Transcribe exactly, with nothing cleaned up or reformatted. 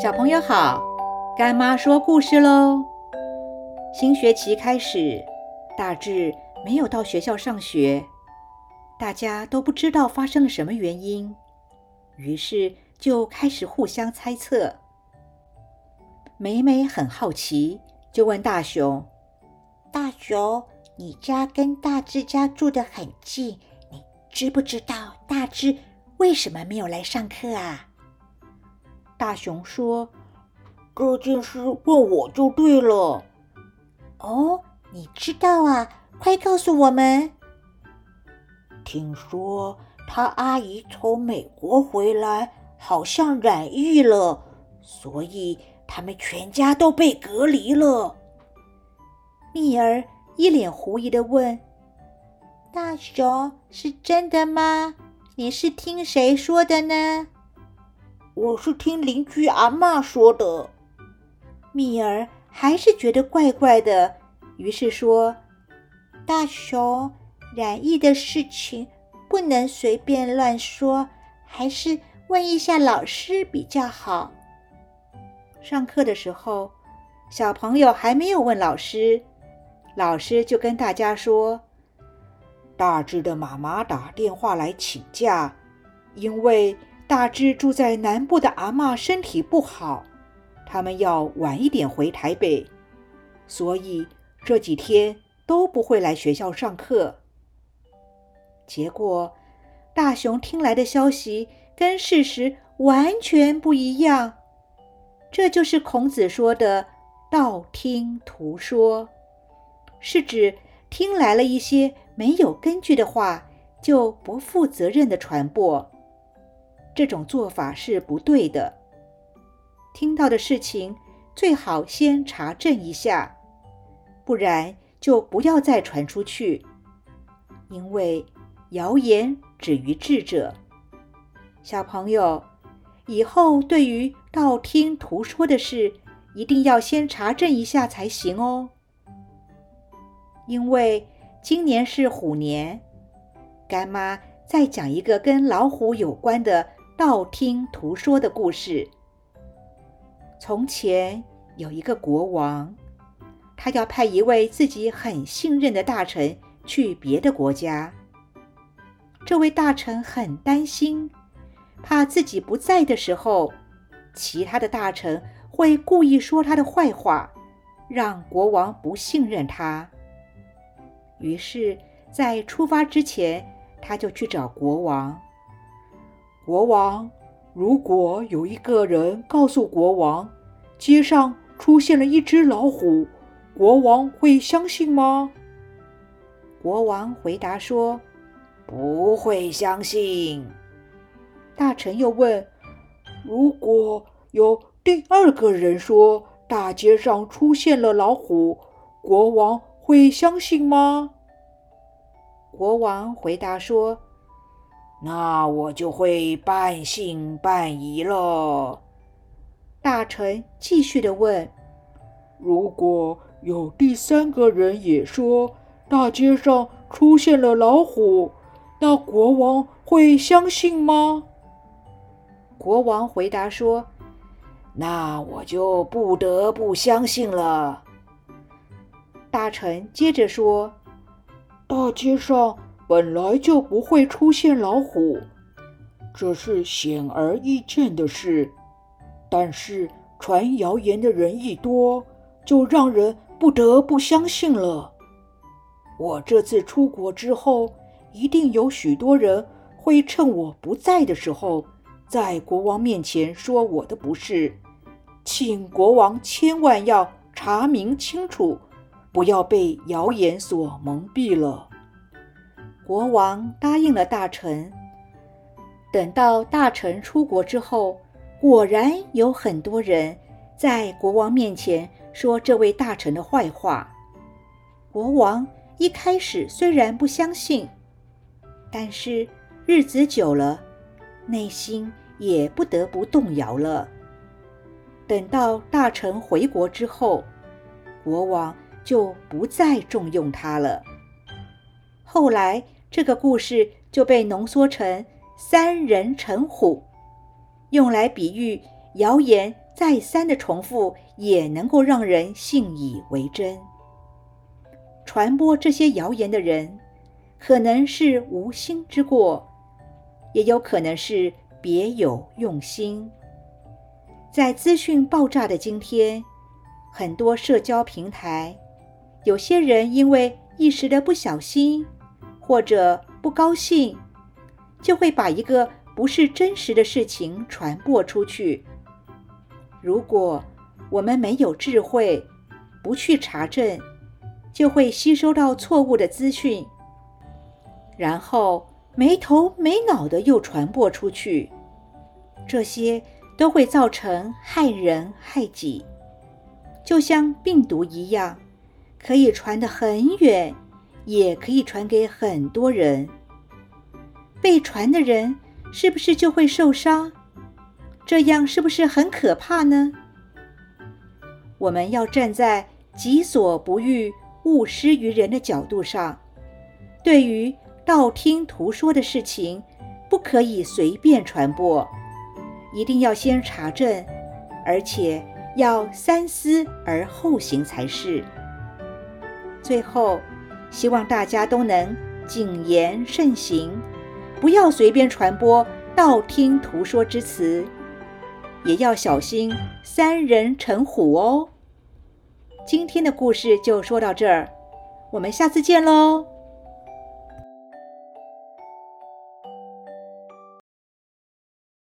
小朋友好，干妈说故事喽。新学期开始，大志没有到学校上学，大家都不知道发生了什么原因，于是就开始互相猜测。美美很好奇，就问大熊：大熊，你家跟大志家住得很近，你知不知道大志为什么没有来上课啊？大熊说：这件事问我就对了。哦，你知道啊，快告诉我们。听说他阿姨从美国回来，好像染疫了，所以他们全家都被隔离了。蜜儿一脸狐疑地问：大熊，是真的吗？你是听谁说的呢？我是听邻居阿嬷说的。蜜儿还是觉得怪怪的，于是说：大熊，染疫的事情不能随便乱说，还是问一下老师比较好。上课的时候，小朋友还没有问老师，老师就跟大家说：大志的妈妈打电话来请假，因为大志住在南部的阿嬷身体不好，他们要晚一点回台北，所以这几天都不会来学校上课。结果，大熊听来的消息跟事实完全不一样，这就是孔子说的道听途说，是指听来了一些没有根据的话，就不负责任的传播。这种做法是不对的。听到的事情最好先查证一下，不然就不要再传出去，因为谣言止于智者。小朋友，以后对于道听途说的事，一定要先查证一下才行哦。因为今年是虎年，干妈再讲一个跟老虎有关的道听途说的故事。从前有一个国王，他要派一位自己很信任的大臣去别的国家。这位大臣很担心，怕自己不在的时候，其他的大臣会故意说他的坏话，让国王不信任他。于是在出发之前，他就去找国王。国王，如果有一个人告诉国王，街上出现了一只老虎，国王会相信吗？国王回答说：不会相信。大臣又问：如果有第二个人说大街上出现了老虎，国王会相信吗？国王回答说：那我就会半信半疑了。大臣继续地问：如果有第三个人也说大街上出现了老虎，那国王会相信吗？国王回答说：那我就不得不相信了。大臣接着说：大街上本来就不会出现老虎，这是显而易见的事，但是传谣言的人一多，就让人不得不相信了。我这次出国之后，一定有许多人会趁我不在的时候，在国王面前说我的不是，请国王千万要查明清楚，不要被谣言所蒙蔽了。国王答应了大臣。等到大臣出国之后，果然有很多人在国王面前说这位大臣的坏话。国王一开始虽然不相信，但是日子久了，内心也不得不动摇了。等到大臣回国之后，国王就不再重用他了。后来这个故事就被浓缩成三人成虎，用来比喻谣言再三的重复也能够让人信以为真。传播这些谣言的人，可能是无心之过，也有可能是别有用心。在资讯爆炸的今天，很多社交平台，有些人因为一时的不小心或者不高兴，就会把一个不是真实的事情传播出去。如果我们没有智慧，不去查证，就会吸收到错误的资讯，然后没头没脑的又传播出去，这些都会造成害人害己，就像病毒一样，可以传得很远，也可以传给很多人。被传的人是不是就会受伤？这样是不是很可怕呢？我们要站在己所不欲，勿施于人的角度上，对于道听途说的事情，不可以随便传播，一定要先查证，而且要三思而后行才是。最后，希望大家都能谨言慎行，不要随便传播道听途说之词，也要小心三人成虎哦。今天的故事就说到这儿，我们下次见喽。